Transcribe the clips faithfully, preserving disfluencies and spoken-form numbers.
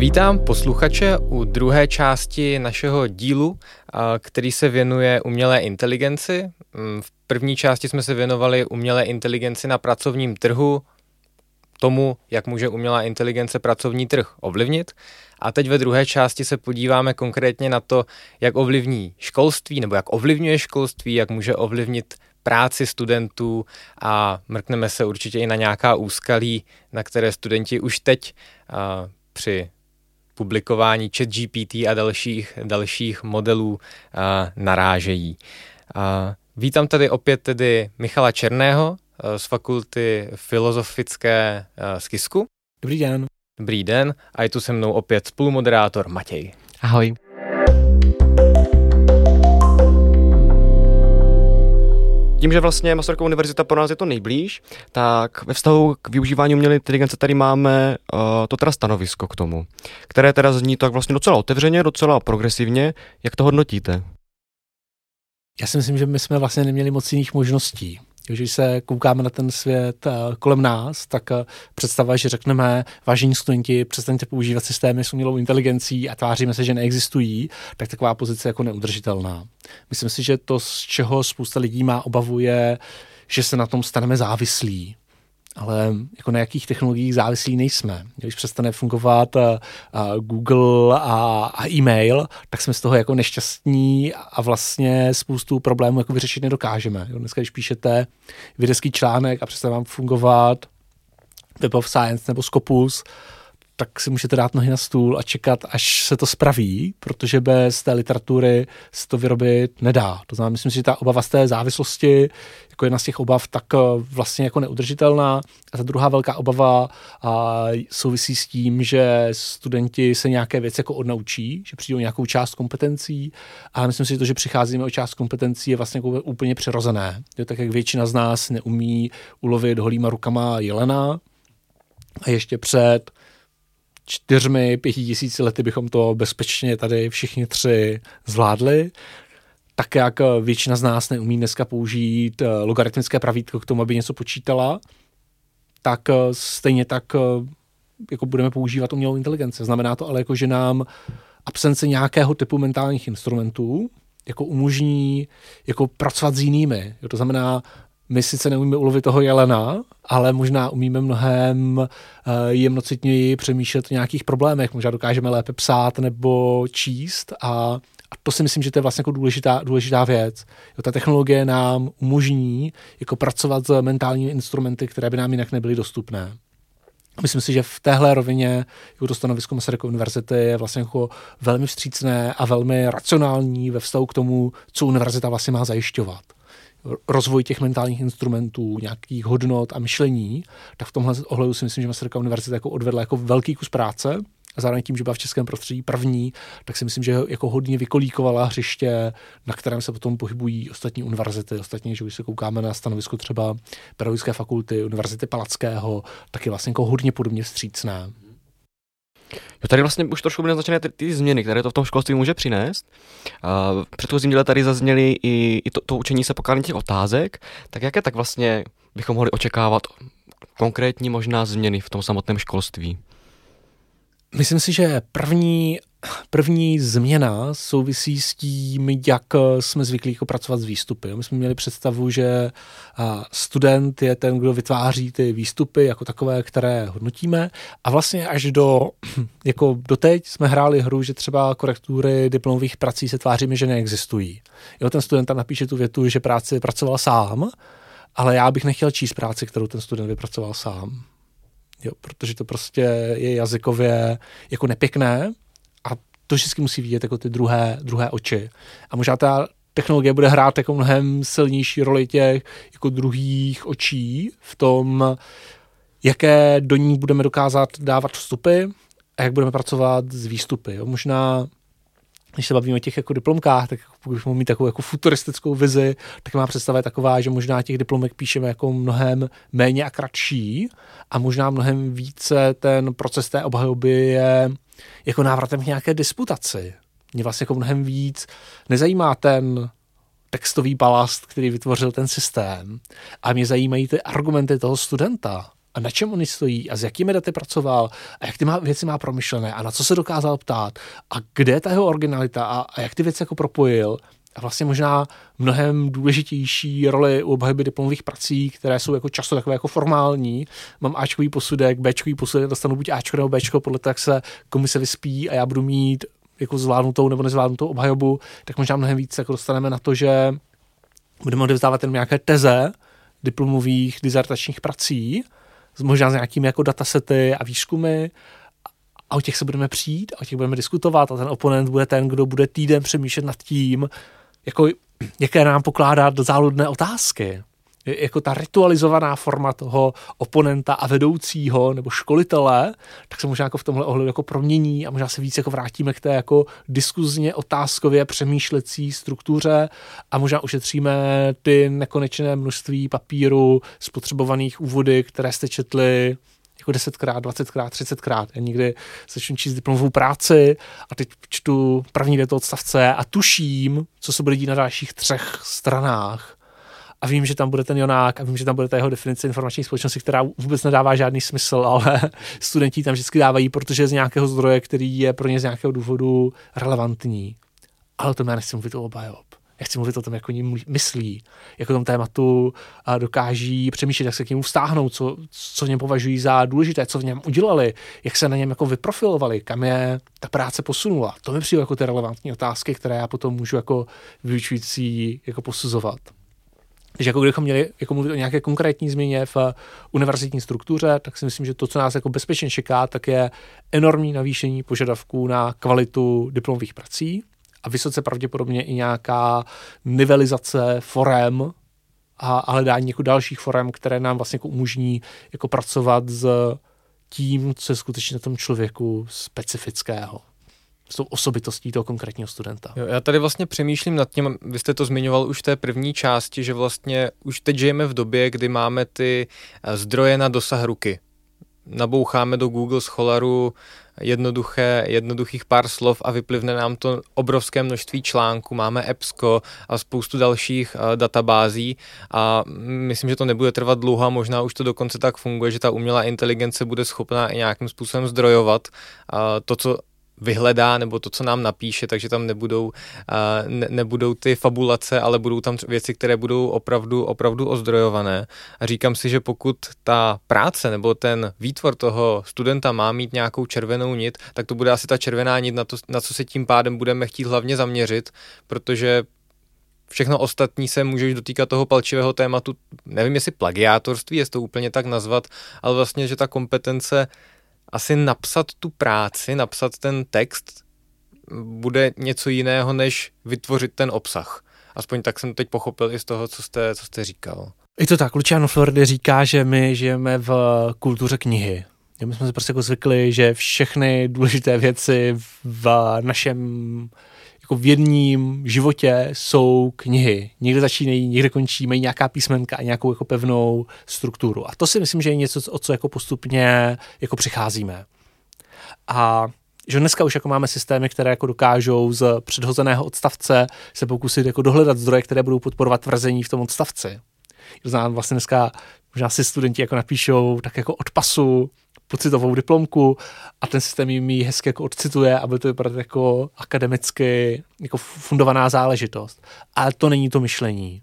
Vítám posluchače u druhé části našeho dílu, který se věnuje umělé inteligenci. V první části jsme se věnovali umělé inteligenci na pracovním trhu, tomu, jak může umělá inteligence pracovní trh ovlivnit. A teď ve druhé části se podíváme konkrétně na to, jak ovlivní školství, nebo jak ovlivňuje školství, jak může ovlivnit práci studentů a mrkneme se určitě i na nějaká úskalí, na které studenti už teď a, při publikování ChatGPT a dalších, dalších modelů uh, narážejí. Uh, vítám tady opět tedy Michala Černého uh, z fakulty Filozofické uh, z Kisku. Dobrý den. Dobrý den a je tu se mnou opět spolumoderátor Matěj. Ahoj. Tím, že vlastně Masarykova univerzita pro nás je to nejblíž, tak ve vztahu k využívání umělé inteligence tady máme uh, to teda stanovisko k tomu, které teda zní tak vlastně docela otevřeně, docela progresivně. Jak to hodnotíte? Já si myslím, že my jsme vlastně neměli moc jiných možností. Když se koukáme na ten svět kolem nás, tak představa, že řekneme, vážení studenti, přestaňte používat systémy s umělou inteligencí a tváříme se, že neexistují, tak taková pozice je jako neudržitelná. Myslím si, že to, z čeho spousta lidí má obavu, je, že se na tom staneme závislí. Ale jako na jakých technologiích závislí nejsme. Když přestane fungovat a, a Google a, a e-mail, tak jsme z toho jako nešťastní a vlastně spoustu problémů jako vyřešit nedokážeme. Dneska, když píšete vědecký článek a přestane vám fungovat Web of Science nebo Scopus, tak si můžete dát nohy na stůl a čekat, až se to spraví, protože bez té literatury se to vyrobit nedá. To znamená, myslím si, že ta obava z té závislosti, jako jedna z těch obav, tak vlastně jako neudržitelná. A ta druhá velká obava a, souvisí s tím, že studenti se nějaké věci jako odnaučí, že přijdou nějakou část kompetencí, ale myslím si, že to, že přicházíme o část kompetencí, je vlastně jako úplně přirozené. Je tak, jak většina z nás neumí ulovit holýma rukama jelena a ještě před čtyřmi, pěti tisíci lety bychom to bezpečně tady všichni tři zvládli. Tak jak většina z nás neumí dneska použít logaritmické pravítko k tomu, aby něco počítala, tak stejně tak jako budeme používat umělou inteligenci. Znamená to ale, jako, že nám absence nějakého typu mentálních instrumentů jako umožní jako pracovat s jinými. To znamená, my sice neumíme ulovit toho jelena, ale možná umíme mnohem jemnocitněji přemýšlet o nějakých problémech. Možná dokážeme lépe psát nebo číst a, a to si myslím, že to je vlastně jako důležitá, důležitá věc. Jo, ta technologie nám umožní jako pracovat s mentálními instrumenty, které by nám jinak nebyly dostupné. Myslím si, že v téhle rovině jako to stanovisko Masarykovy univerzity je vlastně jako velmi vstřícné a velmi racionální ve vztahu k tomu, co univerzita vlastně má zajišťovat. Rozvoj těch mentálních instrumentů, nějakých hodnot a myšlení, tak v tomhle ohledu si myslím, že Masarykova univerzita jako odvedla jako velký kus práce a zároveň tím, že byla v českém prostředí první, tak si myslím, že jako hodně vykolíkovala hřiště, na kterém se potom pohybují ostatní univerzity. Ostatně, že když se koukáme na stanovisko třeba Pedagogické fakulty, Univerzity Palackého, tak je vlastně jako hodně podobně vstřícné. Jo, tady vlastně už trošku byly naznačené ty, ty změny, které to v tom školství může přinést. Uh, v předchozím díle tady zazněly i, i to, to učení se pokládání těch otázek. Tak jaké tak vlastně bychom mohli očekávat konkrétní možná změny v tom samotném školství? Myslím si, že první, první změna souvisí s tím, jak jsme zvyklí jako pracovat s výstupy. My jsme měli představu, že student je ten, kdo vytváří ty výstupy jako takové, které hodnotíme. A vlastně až do, jako doteď jsme hráli hru, že třeba korektury diplomových prací se tváříme, že neexistují. Jo, ten student tam napíše tu větu, že práci pracoval sám, ale já bych nechtěl číst práci, kterou ten student vypracoval sám. Jo, protože to prostě je jazykově jako nepěkné a to vždycky musí vidět jako ty druhé, druhé oči. A možná ta technologie bude hrát jako mnohem silnější roli těch jako druhých očí v tom, jaké do ní budeme dokázat dávat vstupy a jak budeme pracovat s výstupy. Jo? Možná, když se bavíme o těch jako diplomkách, tak pokud bychom mít takovou jako futuristickou vizi, tak má představa je taková, že možná těch diplomek píšeme jako mnohem méně a kratší a možná mnohem více ten proces té obhajoby je jako návratem k nějaké disputaci. Mě vlastně jako mnohem víc nezajímá ten textový balast, který vytvořil ten systém, a mě zajímají ty argumenty toho studenta a na čem oni stojí a s jakými daty pracoval a jak ty má, věci má promyšlené a na co se dokázal ptát a kde je ta jeho originalita a, a jak ty věci jako propojil. A vlastně možná mnohem důležitější roli u obhajoby diplomových prací, které jsou jako často takové jako formální. Mám áčkový posudek, béčkový posudek, dostanu buď áčko nebo béčko, podle toho, jak se komise vyspí a já budu mít jako zvládnutou nebo nezvládnutou obhajobu, tak možná mnohem víc jako dostaneme na to, že budeme odevzdávat jenom nějaké teze diplomových dizertačních prací, možná s nějakými jako datasety a výzkumy, a o těch se budeme přijít a o těch budeme diskutovat a ten oponent bude ten, kdo bude týden přemýšlet nad tím, jako, jaké nám pokládá záludné otázky. Jako ta ritualizovaná forma toho oponenta a vedoucího nebo školitele, tak se možná jako v tomhle ohledu jako promění a možná se víc jako vrátíme k té jako diskuzně otázkově přemýšlecí struktuře a možná ušetříme ty nekonečné množství papíru, spotřebovaných úvody, které jste četli jako desetkrát, dvacetkrát, třicetkrát. Já nikdy začnu číst diplomovou práci a teď čtu první větu odstavce a tuším, co se bude dít na dalších třech stranách. A vím, že tam bude ten Jonák a vím, že tam bude ta jeho definice informační společnosti, která vůbec nedává žádný smysl, ale studenti tam vždycky dávají, protože je z nějakého zdroje, který je pro ně z nějakého důvodu relevantní. Ale o tom já nechci mluvit o obhajob. Já chci mluvit o tom, jak oni myslí, jak o tom tématu dokáží přemýšlet, jak se k němu vztáhnou, co, co v něm považují za důležité, co v něm udělali, jak se na něm jako vyprofilovali, kam je ta práce posunula. To mi přijde jako ty relevantní otázky, které já potom můžu jako vyučující jako posuzovat. Takže jako kdybychom měli jako mluvit o nějaké konkrétní změně v univerzitní struktuře, tak si myslím, že to, co nás jako bezpečně čeká, tak je enormní navýšení požadavků na kvalitu diplomových prací a vysoce pravděpodobně i nějaká nivelizace forem a, a hledání jako dalších forem, které nám vlastně jako umožní jako pracovat s tím, co je skutečně na tom člověku specifického, s tou osobitostí toho konkrétního studenta. Jo, já tady vlastně přemýšlím nad tím, vy jste to zmiňoval už v té první části, že vlastně už teď žijeme v době, kdy máme ty zdroje na dosah ruky. Naboucháme do Google Scholaru jednoduché, jednoduchých pár slov a vyplivne nám to obrovské množství článků. Máme EBSCO a spoustu dalších uh, databází a myslím, že to nebude trvat dlouho a možná už to dokonce tak funguje, že ta umělá inteligence bude schopná i nějakým způsobem zdrojovat uh, to, co vyhledá nebo to, co nám napíše, takže tam nebudou, ne, nebudou ty fabulace, ale budou tam věci, které budou opravdu, opravdu ozdrojované. A říkám si, že pokud ta práce nebo ten výtvor toho studenta má mít nějakou červenou nit, tak to bude asi ta červená nit, na, to, na co se tím pádem budeme chtít hlavně zaměřit, protože všechno ostatní se může dotýkat toho palčivého tématu, nevím, jestli plagiátorství, jestli to úplně tak nazvat, ale vlastně, že ta kompetence asi napsat tu práci, napsat ten text, bude něco jiného, než vytvořit ten obsah. Aspoň tak jsem teď pochopil i z toho, co jste, co jste říkal. Je to tak, Luciano Floridi říká, že my žijeme v kultuře knihy. My jsme se prostě jako zvykli, že všechny důležité věci v našem jako v jedním životě jsou knihy. Někde začínají, někde končí, mají nějaká písmenka a nějakou jako pevnou strukturu. A to si myslím, že je něco, o co jako postupně jako přicházíme. A že dneska už jako máme systémy, které jako dokážou z předhozeného odstavce se pokusit jako dohledat zdroje, které budou podporovat tvrzení v tom odstavci. To znamená, vlastně dneska možná si studenti jako napíšou tak jako od pasu pocitovou diplomku a ten systém jim ji hezky jako odcituje, aby to vypadalo jako akademicky jako fundovaná záležitost. Ale to není to myšlení.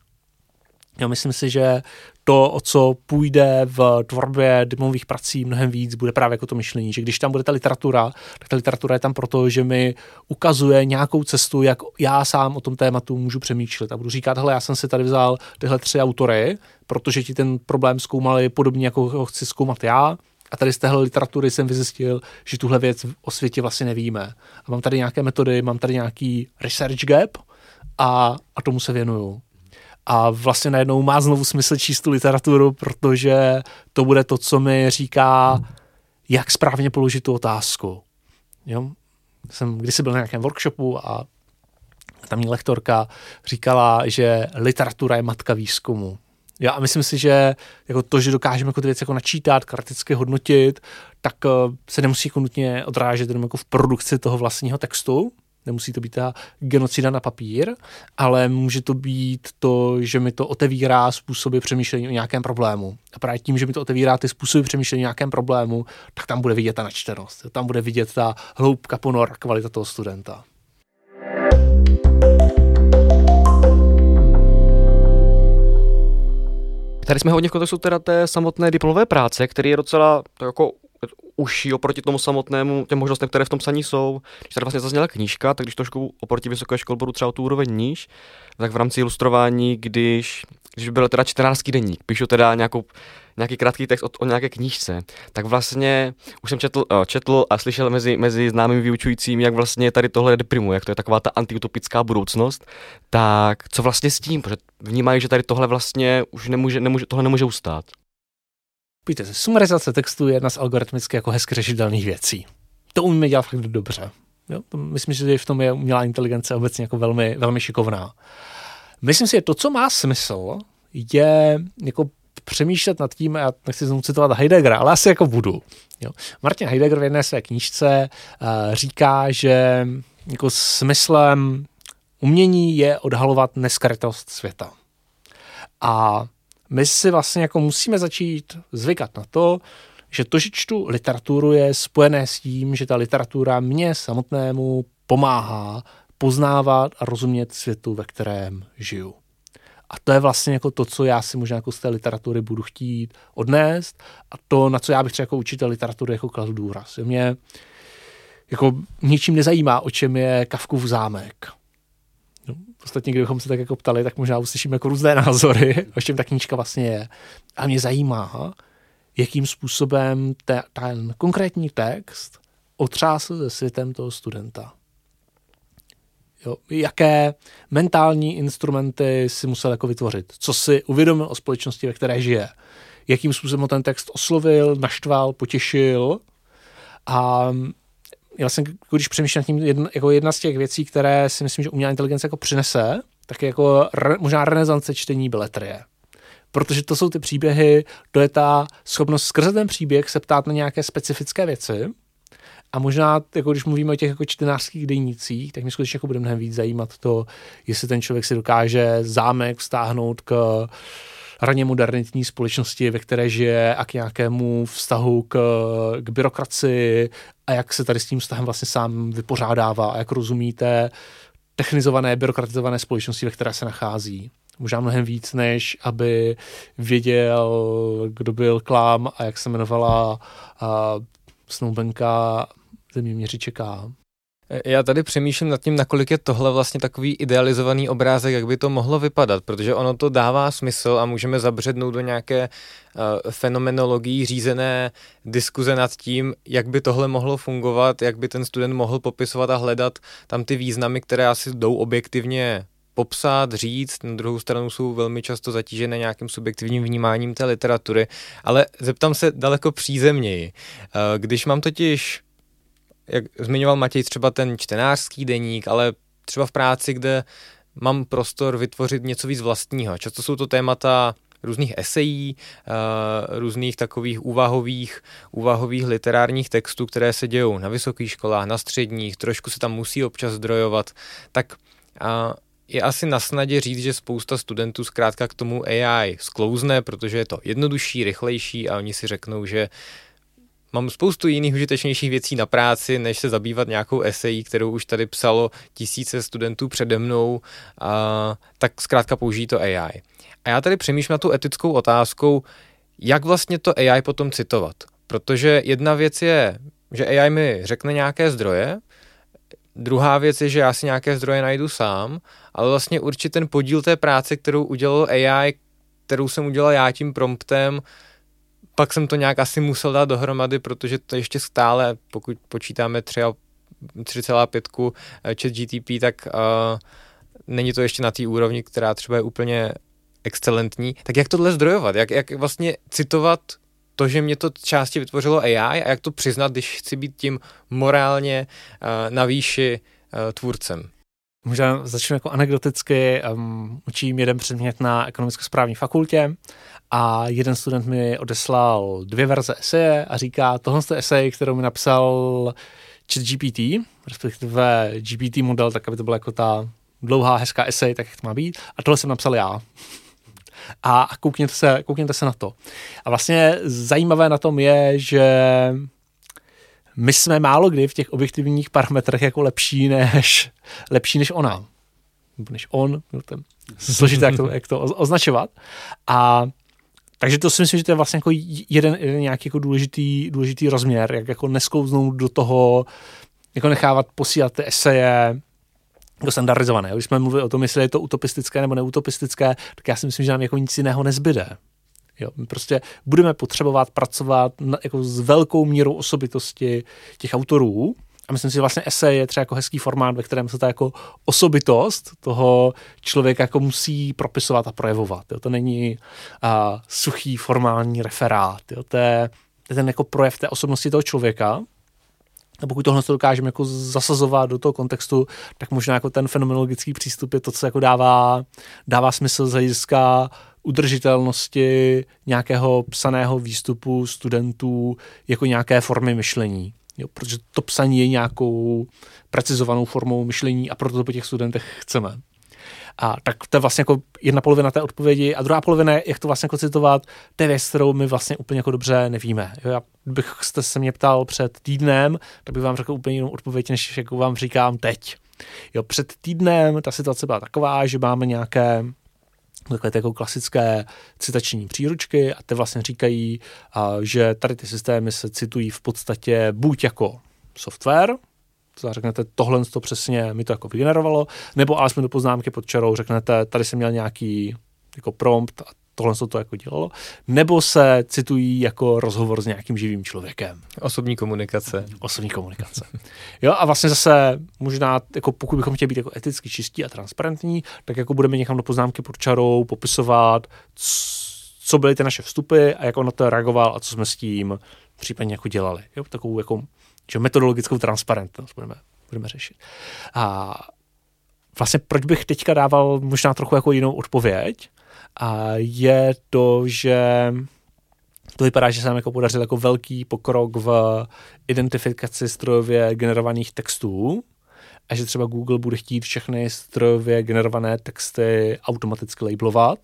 Já myslím si, že to, o co půjde v tvorbě diplomových prací mnohem víc, bude právě jako to myšlení, že když tam bude ta literatura, tak ta literatura je tam proto, že mi ukazuje nějakou cestu, jak já sám o tom tématu můžu přemýšlet. A budu říkat, hele, já jsem si tady vzal tyhle tři autory, protože ti ten problém zkoumali podobně, jako ho chci zkoumat já. A tady z téhle literatury jsem vyzjistil, že tuhle věc o světě vlastně nevíme. A mám tady nějaké metody, mám tady nějaký research gap a, a tomu se věnuju. A vlastně najednou má znovu smysl číst tu literaturu, protože to bude to, co mi říká, jak správně položit tu otázku. Jo? Jsem kdysi byl na nějakém workshopu a tamní lektorka říkala, že literatura je matka výzkumu. Já a myslím si, že jako to, že dokážeme jako ty věci jako načítat, kriticky hodnotit, tak se nemusí jako nutně odrážet jenom jako v produkci toho vlastního textu. Nemusí to být ta genocida na papír, ale může to být to, že mi to otevírá způsoby přemýšlení o nějakém problému. A právě tím, že mi to otevírá ty způsoby přemýšlení o nějakém problému, tak tam bude vidět ta načtenost. Tam bude vidět ta hloubka, ponor, kvalita toho studenta. Tady jsme hodně v kontextu teda té samotné diplomové práce, který je docela to jako užší oproti tomu samotnému, těm možnostem, které v tom psaní jsou. Když tady vlastně zazněla knížka, tak když to školu, oproti vysoké škole budu třeba tu úroveň níž, tak v rámci ilustrování, když, když byl teda čtenářský deník, píšu teda nějakou, nějaký krátký text o, o nějaké knížce, tak vlastně už jsem četl, četl a slyšel mezi, mezi známými vyučujícími, jak vlastně tady tohle deprimuje, jak to je taková ta antiutopická budoucnost, tak co vlastně s tím, protože vnímají, že tady tohle vlastně už nemůže, nemůže, tohle nemůže ustát. Pojďte se, sumarizace textu je jedna z algoritmicky jako hezky řešitelných věcí. To umíme dělat fakt dobře. Jo? Myslím, že v tom je umělá inteligence obecně jako velmi, velmi šikovná. Myslím si, že to, co má smysl, je jako přemýšlet nad tím, já nechci znovu citovat Heideggera, ale asi jako budu. Jo? Martin Heidegger v jedné své knížce uh, říká, že jako smyslem umění je odhalovat neskrytost světa. A my si vlastně jako musíme začít zvykat na to, že to, že čtu literaturu, je spojené s tím, že ta literatura mě samotnému pomáhá poznávat a rozumět světu, ve kterém žiju. A to je vlastně jako to, co já si možná jako z té literatury budu chtít odnést a to, na co já bych třeba jako učitel literatury jako kladu důraz. Mě jako ničím nezajímá, o čem je Kafkův zámek. No, ostatně, kdybychom se tak jako ptali, tak možná uslyšíme jako různé názory, o čem ta knížka vlastně je. A mě zajímá, jakým způsobem te, ten konkrétní text otřásl se světem toho studenta. Jo, jaké mentální instrumenty si musel jako vytvořit, co si uvědomil o společnosti, ve které žije, jakým způsobem ten text oslovil, naštval, potěšil a já jsem, když přemýšlím nad tím, jedna, jako jedna z těch věcí, které si myslím, že umělá inteligence jako přinese, tak je jako re, možná renesance čtení beletrie. Protože to jsou ty příběhy, to je ta schopnost skrze ten příběh se ptát na nějaké specifické věci a možná, jako když mluvíme o těch jako čtenářských denících, tak mě skutečně jako bude mnohem víc zajímat to, jestli ten člověk si dokáže zámek vztáhnout k raně modernitní společnosti, ve které žije a k nějakému vztahu k, k byrokracii a jak se tady s tím vztahem vlastně sám vypořádává a jak rozumíte technizované, byrokratizované společnosti, ve které se nachází. Možná mnohem víc, než aby věděl, kdo byl Klám a jak se jmenovala snoubenka zeměměřička. Já tady přemýšlím nad tím, nakolik je tohle vlastně takový idealizovaný obrázek, jak by to mohlo vypadat, protože ono to dává smysl a můžeme zabřednout do nějaké uh, fenomenologií řízené diskuze nad tím, jak by tohle mohlo fungovat, jak by ten student mohl popisovat a hledat tam ty významy, které asi jdou objektivně popsat, říct, na druhou stranu jsou velmi často zatížené nějakým subjektivním vnímáním té literatury, ale zeptám se daleko přízemněji. Uh, když mám totiž jak zmiňoval Matěj, třeba ten čtenářský deník, ale třeba v práci, kde mám prostor vytvořit něco víc vlastního. Často jsou to témata různých esejí, různých takových úvahových, úvahových literárních textů, které se dějou na vysokých školách, na středních, trošku se tam musí občas zdrojovat. Tak je asi na snadě říct, že spousta studentů zkrátka k tomu A I sklouzne, protože je to jednodušší, rychlejší a oni si řeknou, že mám spoustu jiných užitečnějších věcí na práci, než se zabývat nějakou esejí, kterou už tady psalo tisíce studentů přede mnou, a, tak zkrátka použijí to A I. A já tady přemýšlím na tu etickou otázkou, jak vlastně to A I potom citovat. Protože jedna věc je, že A I mi řekne nějaké zdroje, druhá věc je, že já si nějaké zdroje najdu sám, ale vlastně určitě ten podíl té práce, kterou udělal A I, kterou jsem udělal já tím promptem, pak jsem to nějak asi musel dát dohromady, protože to ještě stále, pokud počítáme tři celá pět ChatGPT, tak uh, není to ještě na té úrovni, která třeba je úplně excelentní, tak jak tohle zdrojovat? Jak, jak vlastně citovat to, že mě to části vytvořilo A I a jak to přiznat, když chci být tím morálně uh, na výši uh, tvůrcem? Možná začnu jako anekdoticky. Um, učím jeden předmět na ekonomicko-správní fakultě a jeden student mi odeslal dvě verze eseje a říká, tohle je esej, kterou mi napsal ChatGPT, respektive G P T model, tak aby to byla jako ta dlouhá, hezká esej, tak jak to má být. A tohle jsem napsal já. A, a koukněte se, koukněte se na to. A vlastně zajímavé na tom je, že my jsme málo kdy v těch objektivních parametrech jako lepší než, lepší než ona. Než on, ten, složité, jak to, jak to označovat. A takže to si myslím, že to je vlastně jako jeden, jeden nějaký jako důležitý, důležitý rozměr, jak jako nesklouznout do toho, jako nechávat posílat ty eseje jako standardizované. Když jsme mluvili o tom, jestli je to utopistické nebo neutopistické, tak já si myslím, že nám jako nic jiného nezbyde. Jo, my prostě budeme potřebovat pracovat na, jako s velkou mírou osobitosti těch autorů a myslím si, že vlastně esej je třeba jako hezký formát, ve kterém se ta jako osobitost toho člověka jako musí propisovat a projevovat. Jo. To není uh, suchý formální referát. Jo. To, je, to je ten jako projev té osobnosti toho člověka. A pokud tohle to dokážeme jako zasazovat do toho kontextu, tak možná jako ten fenomenologický přístup je to, co jako dává, dává smysl z hlediska udržitelnosti nějakého psaného výstupu studentů jako nějaké formy myšlení. Jo, protože to psaní je nějakou precizovanou formou myšlení a proto to po těch studentech chceme. A tak to je vlastně jako jedna polovina té odpovědi a druhá polovina, jak to vlastně jako citovat, to je věc, kterou my vlastně úplně jako dobře nevíme. Jo, já bych jste se mě ptal před týdnem, tak bych vám řekl úplně jinou odpověď, než jako vám říkám teď. Jo, před týdnem ta situace byla taková, že máme nějaké takové jako klasické citační příručky a ty vlastně říkají, že tady ty systémy se citují v podstatě buď jako software, to řeknete, tohle to přesně mi to jako vygenerovalo, nebo alespoň do poznámky pod čarou řeknete, tady jsem měl nějaký jako prompt a tohle to jako dělalo, nebo se citují jako rozhovor s nějakým živým člověkem. Osobní komunikace. Osobní komunikace. Jo a vlastně zase možná, jako pokud bychom chtěli být jako eticky čistí a transparentní, tak jako budeme někam do poznámky pod čarou popisovat, co byly ty naše vstupy a jak on na to reagoval a co jsme s tím případně jako dělali. Jo, takovou jako že metodologickou transparentnost budeme, budeme řešit. A vlastně proč bych teďka dával možná trochu jako jinou odpověď, a je to, že to vypadá, že se nám jako podařil jako velký pokrok v identifikaci strojově generovaných textů a že třeba Google bude chtít všechny strojově generované texty automaticky labelovat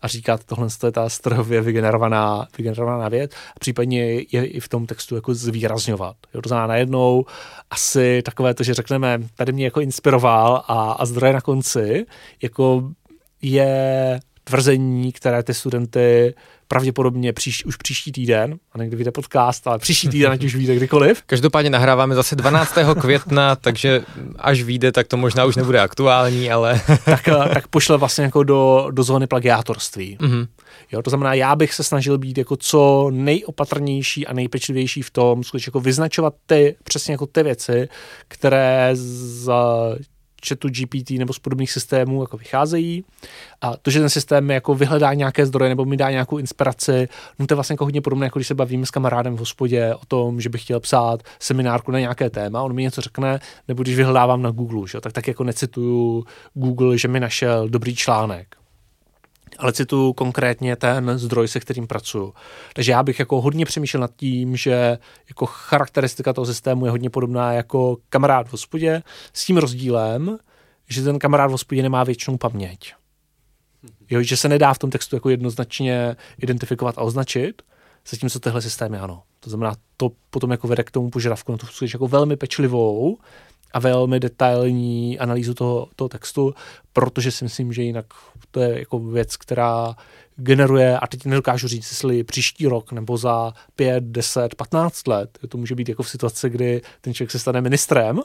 a říkat, tohle je ta strojově vygenerovaná, vygenerovaná věc a případně je i v tom textu jako zvýrazňovat. Jo, to znamená najednou asi takové to, že řekneme, tady mě jako inspiroval a, a zdroje na konci, jako je tvrzení, které ty studenty pravděpodobně příš, už příští týden, a někdy vyjde podcast, ale příští týden, ať už vyjde kdykoliv. Každopádně nahráváme zase dvanáctého května, takže až vyjde, tak to možná už nebude aktuální, ale... tak, tak pošle vlastně jako do, do zóny plagiátorství. Mm-hmm. Jo, to znamená, já bych se snažil být jako co nejopatrnější a nejpečlivější v tom, skutečně jako vyznačovat ty, přesně jako ty věci, které za... chatu G P T nebo z podobných systémů jako vycházejí. A to, že ten systém jako vyhledá nějaké zdroje nebo mi dá nějakou inspiraci, no to je vlastně jako hodně podobné, jako když se bavíme s kamarádem v hospodě o tom, že bych chtěl psát seminárku na nějaké téma, on mi něco řekne, nebo když vyhledávám na Google, že? Tak tak jako necituju Google, že mi našel dobrý článek. Ale cituju konkrétně ten zdroj, se kterým pracuju. Takže já bych jako hodně přemýšlel nad tím, že jako charakteristika toho systému je hodně podobná jako kamarád v hospodě, s tím rozdílem, že ten kamarád v hospodě nemá věčnou paměť. Jo, že se nedá v tom textu jako jednoznačně identifikovat a označit, zatímco tyhle systémy ano. To znamená, to potom jako vede k tomu požadavku na tu jako velmi pečlivou a velmi detailní analýzu toho, toho textu, protože si myslím, že jinak to je jako věc, která generuje, a teď nedokážu říct, jestli příští rok nebo za pět, deset, patnáct let, to může být jako v situaci, kdy ten člověk se stane ministrem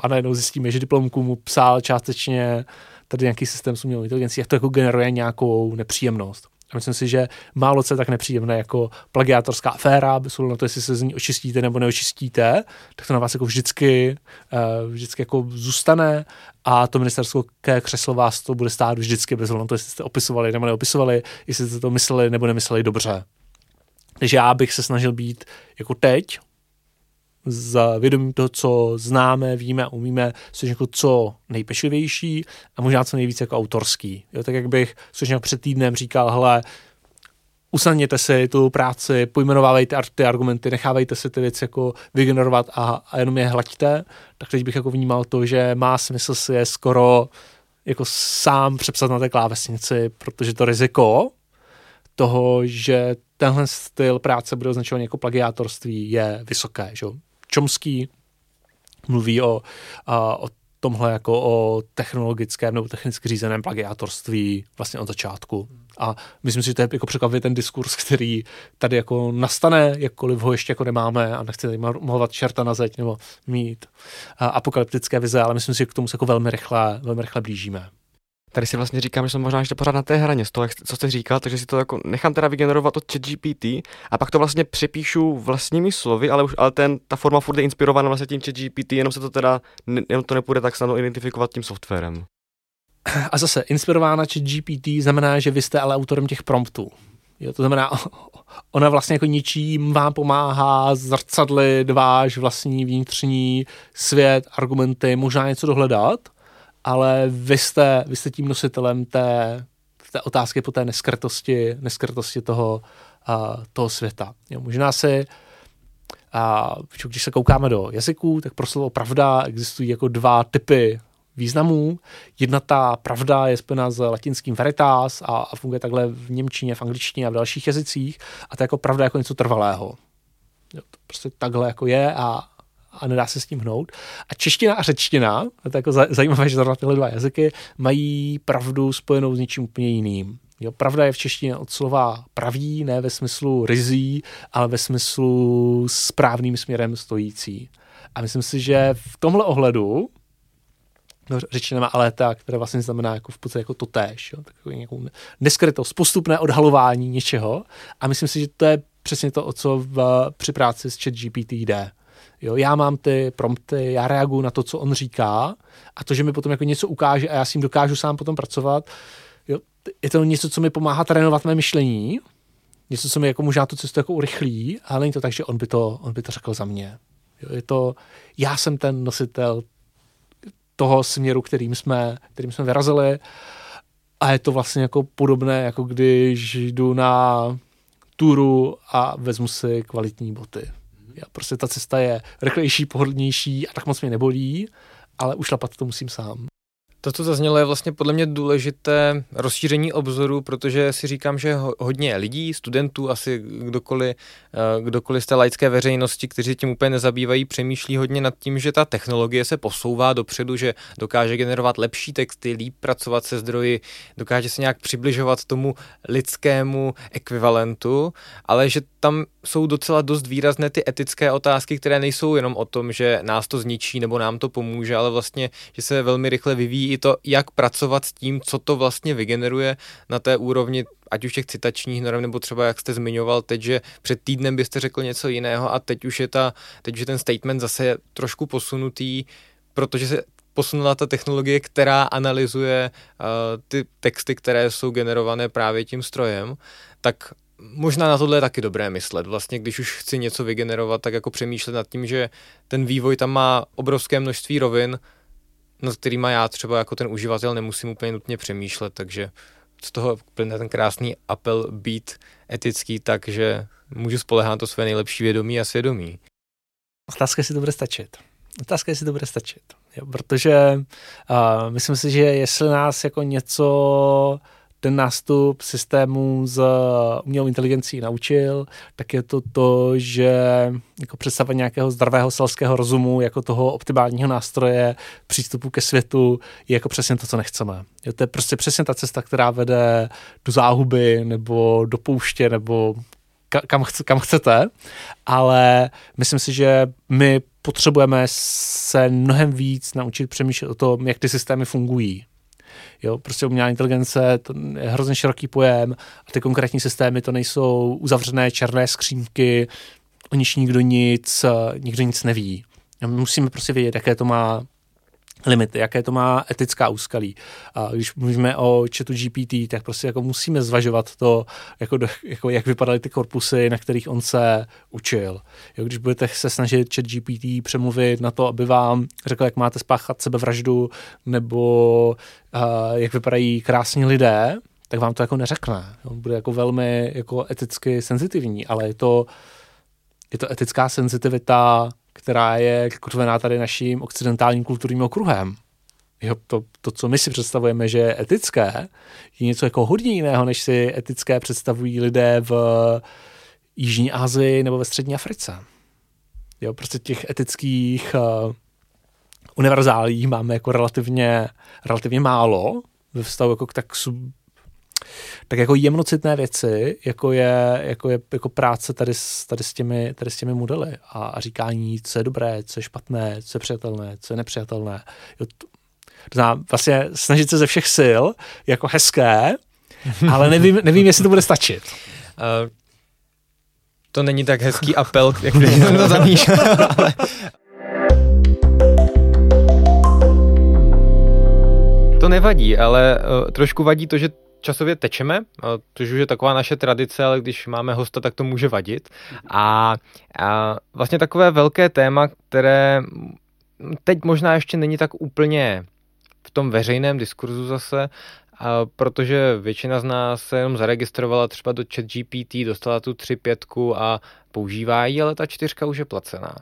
a najednou zjistíme, že diplomku mu psal částečně tady nějaký systém s umělou inteligencí a to jako generuje nějakou nepříjemnost. A myslím si, že málo co je tak nepříjemné jako plagiátorská aféra, bez ohledu na to, jestli se z ní očistíte nebo neočistíte, tak to na vás jako vždycky, vždycky jako zůstane a to ministerské křeslo vás to bude stát vždycky, bez ohledu na to, jestli jste opisovali nebo neopisovali, jestli jste to mysleli nebo nemysleli dobře. Takže já bych se snažil být jako teď, za vědomím toho, co známe, víme a umíme, což jako co nejpečlivější a možná co nejvíce jako autorský. Jo, tak jak bych což před týdnem říkal, hele, usnadněte si tu práci, pojmenovávejte ty argumenty, nechávejte si ty věci jako vygenerovat a, a jenom je hlaďte, tak teď bych jako vnímal to, že má smysl si je skoro jako sám přepsat na té klávesnici, protože to riziko toho, že tenhle styl práce bude označovaný jako plagiátorství, je vysoké. Že? Chomsky mluví o, a, o tomhle jako o technologickém nebo technicky řízeném plagiátorství vlastně od začátku. A myslím si, že to je jako překvapivě ten diskurs, který tady jako nastane, jakkoliv ho ještě jako nemáme a nechci tady malovat čerta na zeď nebo mít a, apokalyptické vize, ale myslím si, že k tomu se jako velmi rychle, velmi rychle blížíme. Tady si vlastně říkám, že jsem možná ještě pořád na té hraně z toho, co jste říkal, takže si to jako nechám teda vygenerovat od ChatGPT a pak to vlastně přepíšu vlastními slovy, ale už ale ten ta forma furt je inspirovaná vlastně tím ChatGPT, jenom se to teda jenom to nepůjde tak snadno identifikovat tím softwarem. A zase inspirována ChatGPT znamená, že vy jste ale autorem těch promptů. Jo, to znamená, ona vlastně jako ničím vám pomáhá zrcadlit váš vlastní vnitřní svět, argumenty, možná něco dohledat. Ale vy jste, vy jste tím nositelem té, té otázky po té neskrtosti, neskrtosti toho, uh, toho světa. Jo, možná si, uh, když se koukáme do jazyků, tak pro slovo pravda existují jako dva typy významů. Jedna ta pravda je spojena s latinským veritas a, a funguje takhle v němčině, v angličtině a v dalších jazycích. A to je jako pravda jako něco trvalého. Jo, to prostě takhle jako je a a nedá se s tím hnout. A čeština a řečtina, to je jako zajímavé, že zrovna tyhle dva jazyky, mají pravdu spojenou s něčím úplně jiným. Jo, pravda je v češtině od slova pravý, ne ve smyslu ryzí, ale ve smyslu správným směrem stojící. A myslím si, že v tomhle ohledu no, řečtina má aléta, která vlastně znamená jako v podstatě jako to též. Jo, takový nějakou neskrytost, postupné odhalování něčeho. A myslím si, že to je přesně to, o co v, při práci s ChatGPT jde. Jo, já mám ty prompty, já reaguju na to, co on říká a to, že mi potom jako něco ukáže a já s tím dokážu sám potom pracovat, jo, je to něco, co mi pomáhá trénovat mé myšlení, něco, co mi jako možná tu cestu jako urychlí, ale není to tak, že on by to, on by to řekl za mě. Jo, je to, já jsem ten nositel toho směru, kterým jsme, kterým jsme vyrazili a je to vlastně jako podobné, jako když jdu na túru a vezmu si kvalitní boty. Já prostě ta cesta je rychlejší, pohodlnější a tak moc mě nebolí, ale ušlapat to musím sám. To, co zaznělo, je vlastně podle mě důležité rozšíření obzoru, protože si říkám, že hodně lidí, studentů, asi kdokoliv, kdokoliv z té laické veřejnosti, kteří tím úplně nezabývají, přemýšlí hodně nad tím, že ta technologie se posouvá dopředu, že dokáže generovat lepší texty, líp pracovat se zdroji, dokáže se nějak přibližovat tomu lidskému ekvivalentu, ale že tam jsou docela dost výrazné ty etické otázky, které nejsou jenom o tom, že nás to zničí nebo nám to pomůže, ale vlastně, že se velmi rychle vyvíjí i to, jak pracovat s tím, co to vlastně vygeneruje na té úrovni, ať už těch citačních norm, nebo třeba, jak jste zmiňoval teď, že před týdnem byste řekl něco jiného a teď už je, ta, teď už je ten statement zase trošku posunutý, protože se posunula ta technologie, která analyzuje uh, ty texty, které jsou generované právě tím strojem, tak možná na tohle je taky dobré myslet. Vlastně, když už chci něco vygenerovat, tak jako přemýšlet nad tím, že ten vývoj tam má obrovské množství rovin, nad kterýma já třeba jako ten uživatel nemusím úplně nutně přemýšlet, takže z toho plyne ten krásný apel být etický, takže můžu spoléhat na to své nejlepší vědomí a svědomí. Otázka, jestli to bude stačit. Otázka, jestli to bude stačit. Jo, protože uh, myslím si, že jestli nás jako něco ten nástup systému s umělou inteligencí naučil, tak je to to, že jako představa nějakého zdravého selského rozumu, jako toho optimálního nástroje, přístupu ke světu, je jako přesně to, co nechceme. Jo, to je prostě přesně ta cesta, která vede do záhuby, nebo do pouště, nebo kam, chc- kam chcete, ale myslím si, že my potřebujeme se mnohem víc naučit přemýšlet o tom, jak ty systémy fungují. Jo, prostě umělá inteligence, to je hrozně široký pojem a ty konkrétní systémy to nejsou uzavřené černé skříňky, o nič nikdo nic, nikdo nic neví. Musíme prostě vědět, jaké to má limity, jaké to má etická úskalí. A když mluvíme o chatu G P T, tak prostě jako musíme zvažovat to, jako, jako jak vypadaly ty korpusy, na kterých on se učil. Jo, když budete se snažit chat G P T přemluvit na to, aby vám řekl, jak máte spáchat sebevraždu, nebo uh, jak vypadají krásní lidé, tak vám to jako neřekne. On bude jako velmi jako eticky senzitivní, ale je to, je to etická senzitivita, která je kotvená tady naším occidentálním kulturním okruhem. Jo, to, to, co my si představujeme, že je etické, je něco jako hodně jiného, než si etické představují lidé v Jižní Asii nebo ve Střední Africe. Jo, prostě těch etických uh, univerzálí máme jako relativně, relativně málo ve vztahu jako k tak sub tak jako jemnocitné věci, jako je, jako je jako práce tady s, tady s těmi, tady s těmi modely a, a říkání, co je dobré, co je špatné, co je přijatelné, co je nepřijatelné. Jo, to, to znamená, vlastně snažit se ze všech sil, jako hezké, ale nevím, nevím jestli to bude stačit. Uh, to není tak hezký apel, jak když jsem to zamýšlel, ale... To nevadí, ale uh, trošku vadí to, že časově tečeme, což už je taková naše tradice, ale když máme hosta, tak to může vadit. A, a vlastně takové velké téma, které teď možná ještě není tak úplně v tom veřejném diskurzu zase, a protože většina z nás se jenom zaregistrovala třeba do ChatGPT, dostala tu tři pětku a používá ji, ale ta čtyřka už je placená.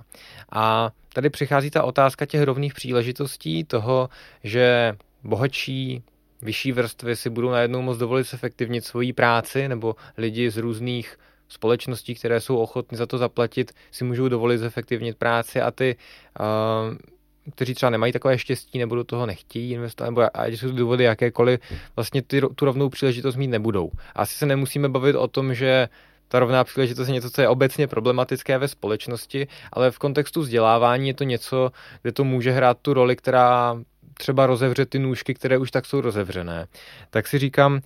A tady přichází ta otázka těch rovných příležitostí, toho, že bohatší, vyšší vrstvy si budou najednou moct dovolit zefektivnit svoji práci, nebo lidi z různých společností, které jsou ochotny za to zaplatit, si můžou dovolit zefektivnit práci a ty, uh, kteří třeba nemají takové štěstí, nebo do toho nechtějí investovat, nebo ať jsou důvody jakékoliv, vlastně ty, tu rovnou příležitost mít nebudou. Asi se nemusíme bavit o tom, že ta rovná příležitost je něco, co je obecně problematické ve společnosti, ale v kontextu vzdělávání je to něco, kde to může hrát tu roli, která třeba rozevřet ty nůžky, které už tak jsou rozevřené. Tak si říkám,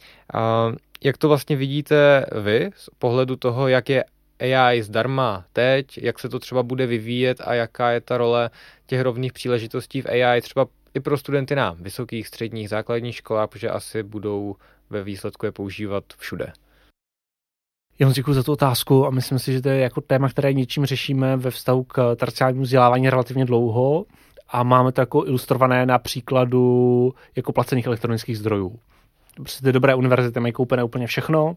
jak to vlastně vidíte vy z pohledu toho, jak je A I zdarma teď, jak se to třeba bude vyvíjet a jaká je ta role těch rovných příležitostí v A I třeba i pro studenty na vysokých, středních, základních školách, protože asi budou ve výsledku je používat všude. Já vám děkuji za tu otázku a myslím si, že to je jako téma, které něčím řešíme ve vztahu k terciárnímu vzdělávání relativně dlouho. A máme to jako ilustrované na příkladu jako placených elektronických zdrojů. Prostě ty dobré univerzity mají koupené úplně všechno,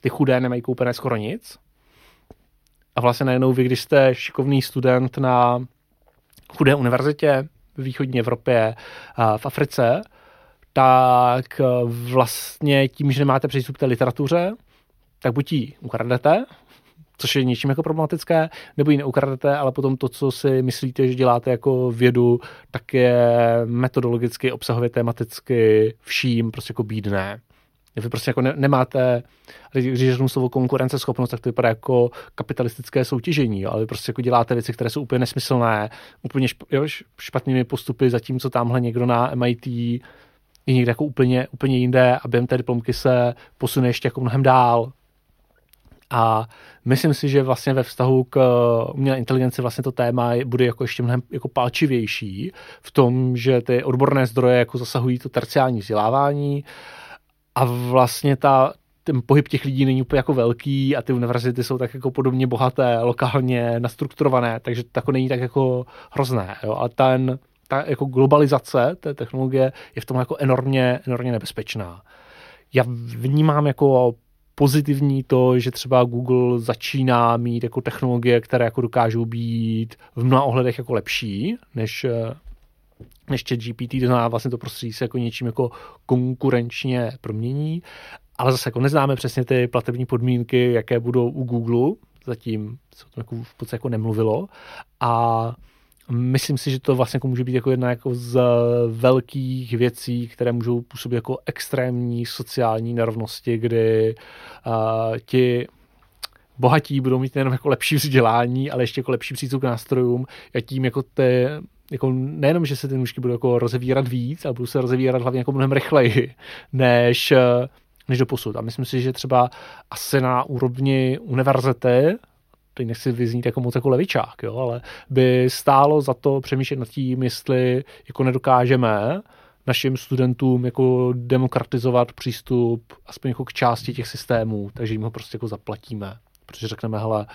ty chudé nemají koupené skoro nic. A vlastně najednou vy, když jste šikovný student na chudé univerzitě v východní Evropě, v Africe, tak vlastně tím, že nemáte přístup k té literatuře, tak buď ji ukradete, což je něčím jako problematické, nebo ji neukradete, ale potom to, co si myslíte, že děláte jako vědu, tak je metodologicky, obsahově, tematicky vším prostě jako bídné. Vy prostě jako ne- nemáte, když řeknu slovo konkurenceschopnost, tak to vypadá jako kapitalistické soutěžení, jo? Ale vy prostě jako děláte věci, které jsou úplně nesmyslné, úplně šp- jo, špatnými postupy, zatímco tamhle někdo na M I T je někde jako úplně, úplně jinde a během té diplomky se posune ještě jako mnohem dál. A myslím si, že vlastně ve vztahu k umělé inteligenci vlastně to téma bude jako ještě mnohem jako palčivější v tom, že ty odborné zdroje jako zasahují to terciární vzdělávání a vlastně ta, ten pohyb těch lidí není úplně jako velký a ty univerzity jsou tak jako podobně bohaté, lokálně nastrukturované, takže to jako není tak jako hrozné. Jo? A ten, ta jako globalizace té technologie je v tom jako enormně, enormně nebezpečná. Já vnímám jako pozitivní to, že třeba Google začíná mít jako technologie, které jako dokážou být v mnoha ohledech jako lepší, než než ChatGPT, to znamená vlastně to prostředí se jako něčím jako konkurenčně promění, ale zase jako neznáme přesně ty platební podmínky, jaké budou u Google, zatím se o tom jako v podstatě jako nemluvilo a myslím si, že to vlastně jako může být jako jedna jako z velkých věcí, které můžou působit jako extrémní sociální nerovnosti, kdy uh, ti bohatí budou mít nejenom jako lepší vzdělání, ale ještě jako lepší přístup k nástrojům a tím jako ty jako nejenom, že se ty nůžky budou jako rozevírat víc, ale budou se rozevírat hlavně jako mnohem rychleji, než, než doposud. A myslím si, že třeba asi na úrovni univerzity, teď nechci vyznít jako moc jako levičák, jo, ale by stálo za to přemýšlet nad tím, jestli jako nedokážeme našim studentům jako demokratizovat přístup aspoň jako k části těch systémů, takže jim ho prostě jako zaplatíme, protože řekneme, hele,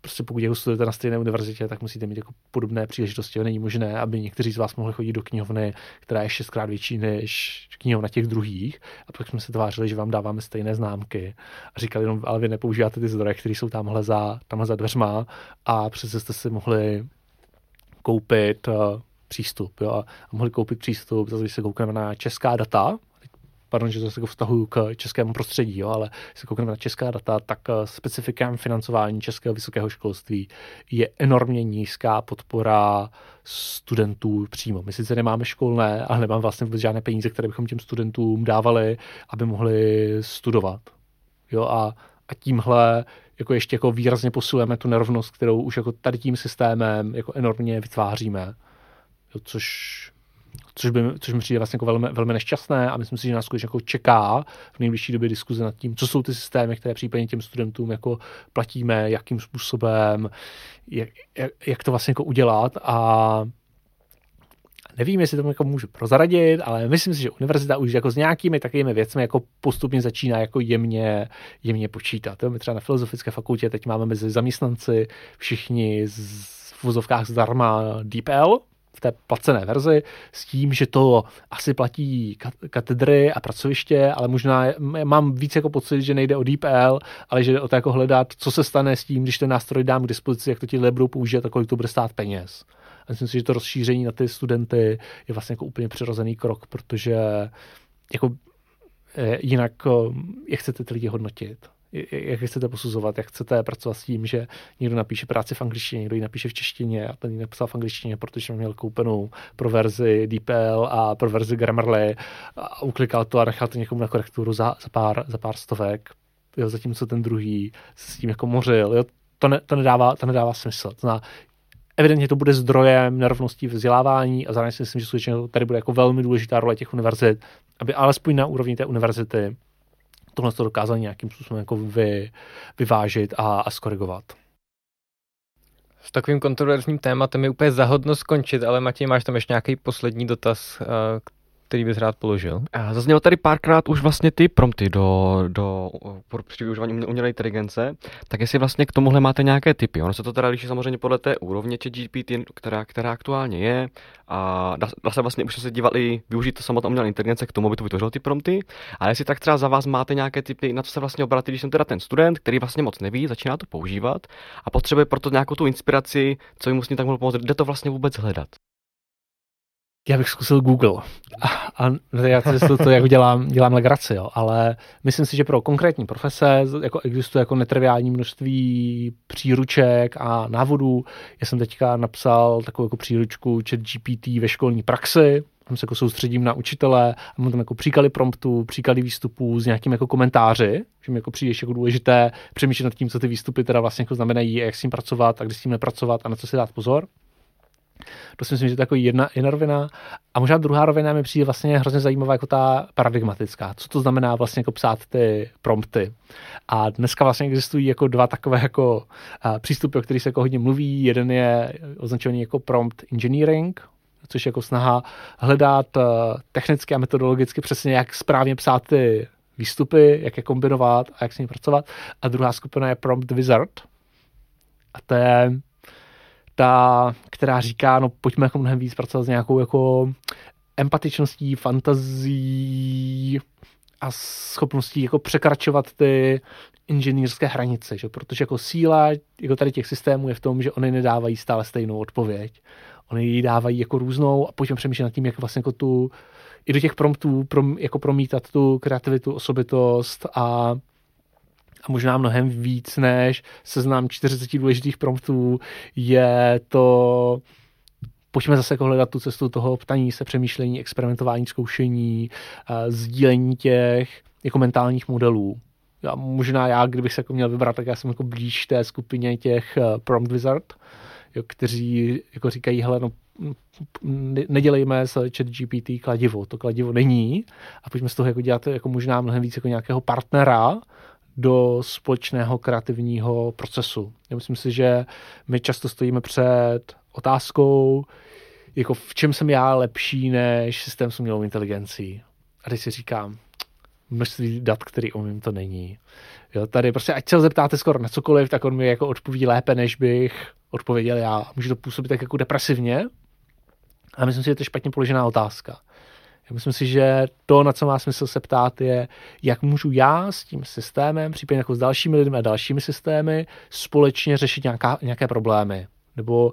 prostě pokud jako studujete na stejné univerzitě, tak musíte mít jako podobné příležitosti. Není možné, aby někteří z vás mohli chodit do knihovny, která je šestkrát větší než knihovna těch druhých. A pak jsme se tvářili, že vám dáváme stejné známky. A říkali, no, ale vy nepoužíváte ty zdroje, které jsou tamhle za, tamhle za dveřma a přece jste si mohli koupit uh, přístup. Jo? A mohli koupit přístup, zase když se koukneme na česká data, pardon, že to se vztahuju k českému prostředí, jo, ale když se koukneme na česká data, tak specifikem financování českého vysokého školství je enormně nízká podpora studentů přímo. My sice nemáme školné, ale nemáme vlastně vůbec žádné peníze, které bychom těm studentům dávali, aby mohli studovat. Jo, a, a tímhle jako ještě jako výrazně posilujeme tu nerovnost, kterou už jako tady tím systémem jako enormně vytváříme. Jo, což... Což, by, což mi přijde vlastně jako velmi, velmi nešťastné a myslím si, že nás skutečně jako čeká v nejbližší době diskuze nad tím, co jsou ty systémy, které případně těm studentům jako platíme, jakým způsobem, jak, jak, jak to vlastně jako udělat. A nevím, jestli to jako můžu prozradit, ale myslím si, že univerzita už jako s nějakými takovými věcmi jako postupně začíná jako jemně, jemně počítat. My třeba na Filozofické fakultě teď máme mezi zaměstnanci všichni z, v vozovkách zdarma DeepL, v té placené verzi, s tím, že to asi platí katedry a pracoviště, ale možná mám víc jako pocit, že nejde o DeepL, ale že jde o to jako hledat, co se stane s tím, když ten nástroj dám k dispozici, jak to ti lidé budou použít a kolik to bude stát peněz. A myslím si, že to rozšíření na ty studenty je vlastně jako úplně přirozený krok, protože jako jinak jak chcete ty lidi hodnotit? Jak chcete posuzovat, jak chcete pracovat s tím, že někdo napíše práci v angličtině, někdo ji napíše v češtině a ten ji napsal v angličtině, protože měl koupenou pro verzi DeepL a pro verzi Grammarly a uklikal to a nechal to někomu na korekturu za, za, pár, za pár stovek, jo, zatímco ten druhý se s tím jako mořil. Jo, to, ne, to, nedává, to nedává smysl. Zná, evidentně to bude zdrojem nerovností vzdělávání a zároveň si myslím, že skutečně tady bude jako velmi důležitá role těch univerzit, aby alespoň na úrovni té univerzity tohle to dokázali nějakým způsobem jako vy, vyvážit a, a skorigovat. S takovým kontroverzním tématem je úplně zahodno skončit, ale Matěj, máš tam ještě nějaký poslední dotaz, který bys rád položil? Zaznělo tady párkrát už vlastně ty prompty do, do, do při využívání umělé inteligence, tak jestli vlastně k tomuhle máte nějaké tipy. Ono se to teda liší samozřejmě podle té úrovně ChatGPT, která, která aktuálně je, a dá, dá se vlastně už se dívat i využít samotnou umělé inteligence k tomu, aby to vytvořilo ty prompty, ale jestli tak třeba za vás máte nějaké tipy, na co se vlastně obrátit, když jsem teda ten student, který vlastně moc neví, začíná to používat a potřebuje proto nějakou tu inspiraci, co jim s ním tak mohlo pomoct, kde to vlastně vůbec hledat. Já bych zkusil Google. A, a já to, to jako dělám, dělám legraci, jo, ale myslím si, že pro konkrétní profese jako existuje jako netriviální množství příruček a návodů. Já jsem teďka napsal takovou jako příručku ChatGPT ve školní praxi, tam se jako soustředím na učitele, a mám tam jako příklady promptů, příklady výstupů s nějakým jako komentáři, že mi jako přijdeš jako důležité přemýšlet nad tím, co ty výstupy teda vlastně jako znamenají, a jak s tím pracovat a kde s tím nepracovat a na co si dát pozor. To si myslím, že to je jako jedna, jedna rovina. A možná druhá rovina mi přijde vlastně hrozně zajímavá jako ta paradigmatická. Co to znamená vlastně jako psát ty prompty. A dneska vlastně existují jako dva takové jako přístupy, o kterých se jako hodně mluví. Jeden je označený jako prompt engineering, což je jako snaha hledat technicky a metodologicky přesně, jak správně psát ty výstupy, jak je kombinovat a jak s nimi pracovat. A druhá skupina je prompt wizard. A to je ta, která říká, no pojďme jako mnohem víc pracovat s nějakou jako empatičností, fantazí a schopností jako překračovat ty inženýrské hranice, že? Protože jako síla jako tady těch systémů je v tom, že oni nedávají stále stejnou odpověď. Oni ji dávají jako různou a pojďme přemýšlet nad tím, jak vlastně jako tu, i do těch promptů prom, jako promítat tu kreativitu, osobitost a a možná mnohem víc než seznam čtyřiceti důležitých promptů je to, pojďme zase jako hledat tu cestu toho ptání se, přemýšlení, experimentování, zkoušení, sdílení těch jako mentálních modelů. A možná já, kdybych se jako měl vybrat, tak já jsem jako blíž té skupině těch prompt wizard, jo, kteří jako říkají, hele, no, nedělejme s ChatGPT kladivo, to kladivo není a pojďme z toho jako dělat jako možná mnohem víc jako nějakého partnera do společného kreativního procesu. Já myslím si, že my často stojíme před otázkou, jako v čem jsem já lepší než systém s umělou inteligencí. A když si říkám, množství dat, který umím, to není. Jo, tady prostě, ať se ho zeptáte skoro na cokoliv, tak on mi jako odpoví lépe, než bych odpověděl já. Může to působit tak jako depresivně, ale myslím si, že to je špatně položená otázka. Já myslím si, že to, na co má smysl se ptát, je, jak můžu já s tím systémem, případně jako s dalšími lidmi a dalšími systémy, společně řešit nějaká, nějaké problémy, nebo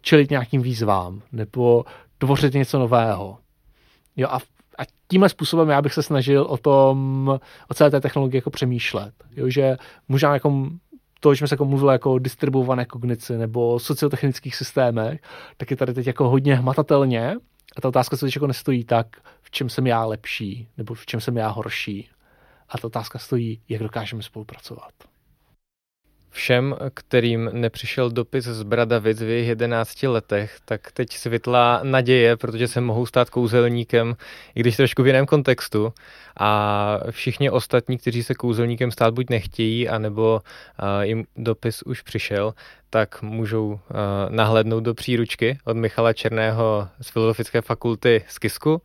čelit nějakým výzvám, nebo tvořit něco nového. Jo, a A tímhle způsobem já bych se snažil o tom, o celé té technologii jako přemýšlet. Jo, že možná jako to, že jsme se jako mluvili jako o distribuované kognici nebo sociotechnických systémech, tak je tady teď jako hodně hmatatelně a ta otázka se teď jako nestojí tak, v čem jsem já lepší nebo v čem jsem já horší. A ta otázka stojí, jak dokážeme spolupracovat. Všem, kterým nepřišel dopis z Bradavic v jejich jedenácti letech, tak teď svitlá naděje, protože se mohou stát kouzelníkem, i když trošku v jiném kontextu. A všichni ostatní, kteří se kouzelníkem stát buď nechtějí, anebo uh, jim dopis už přišel, tak můžou uh, nahlédnout do příručky od Michala Černého z Filozofické fakulty z Kisku. Uh,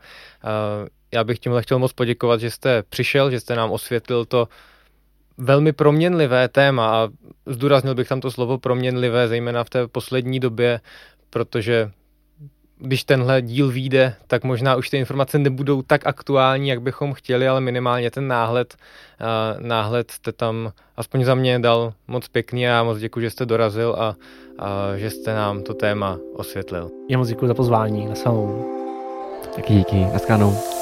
já bych tímhle chtěl moc poděkovat, že jste přišel, že jste nám osvětlil to velmi proměnlivé téma a zdůraznil bych tam to slovo proměnlivé, zejména v té poslední době, protože když tenhle díl vyjde, tak možná už ty informace nebudou tak aktuální, jak bychom chtěli, ale minimálně ten náhled, náhled jste tam aspoň za mě dal moc pěkný a moc děkuji, že jste dorazil a, a že jste nám to téma osvětlil. Já moc děkuji za pozvání, na samou. Taky díky, na shledanou.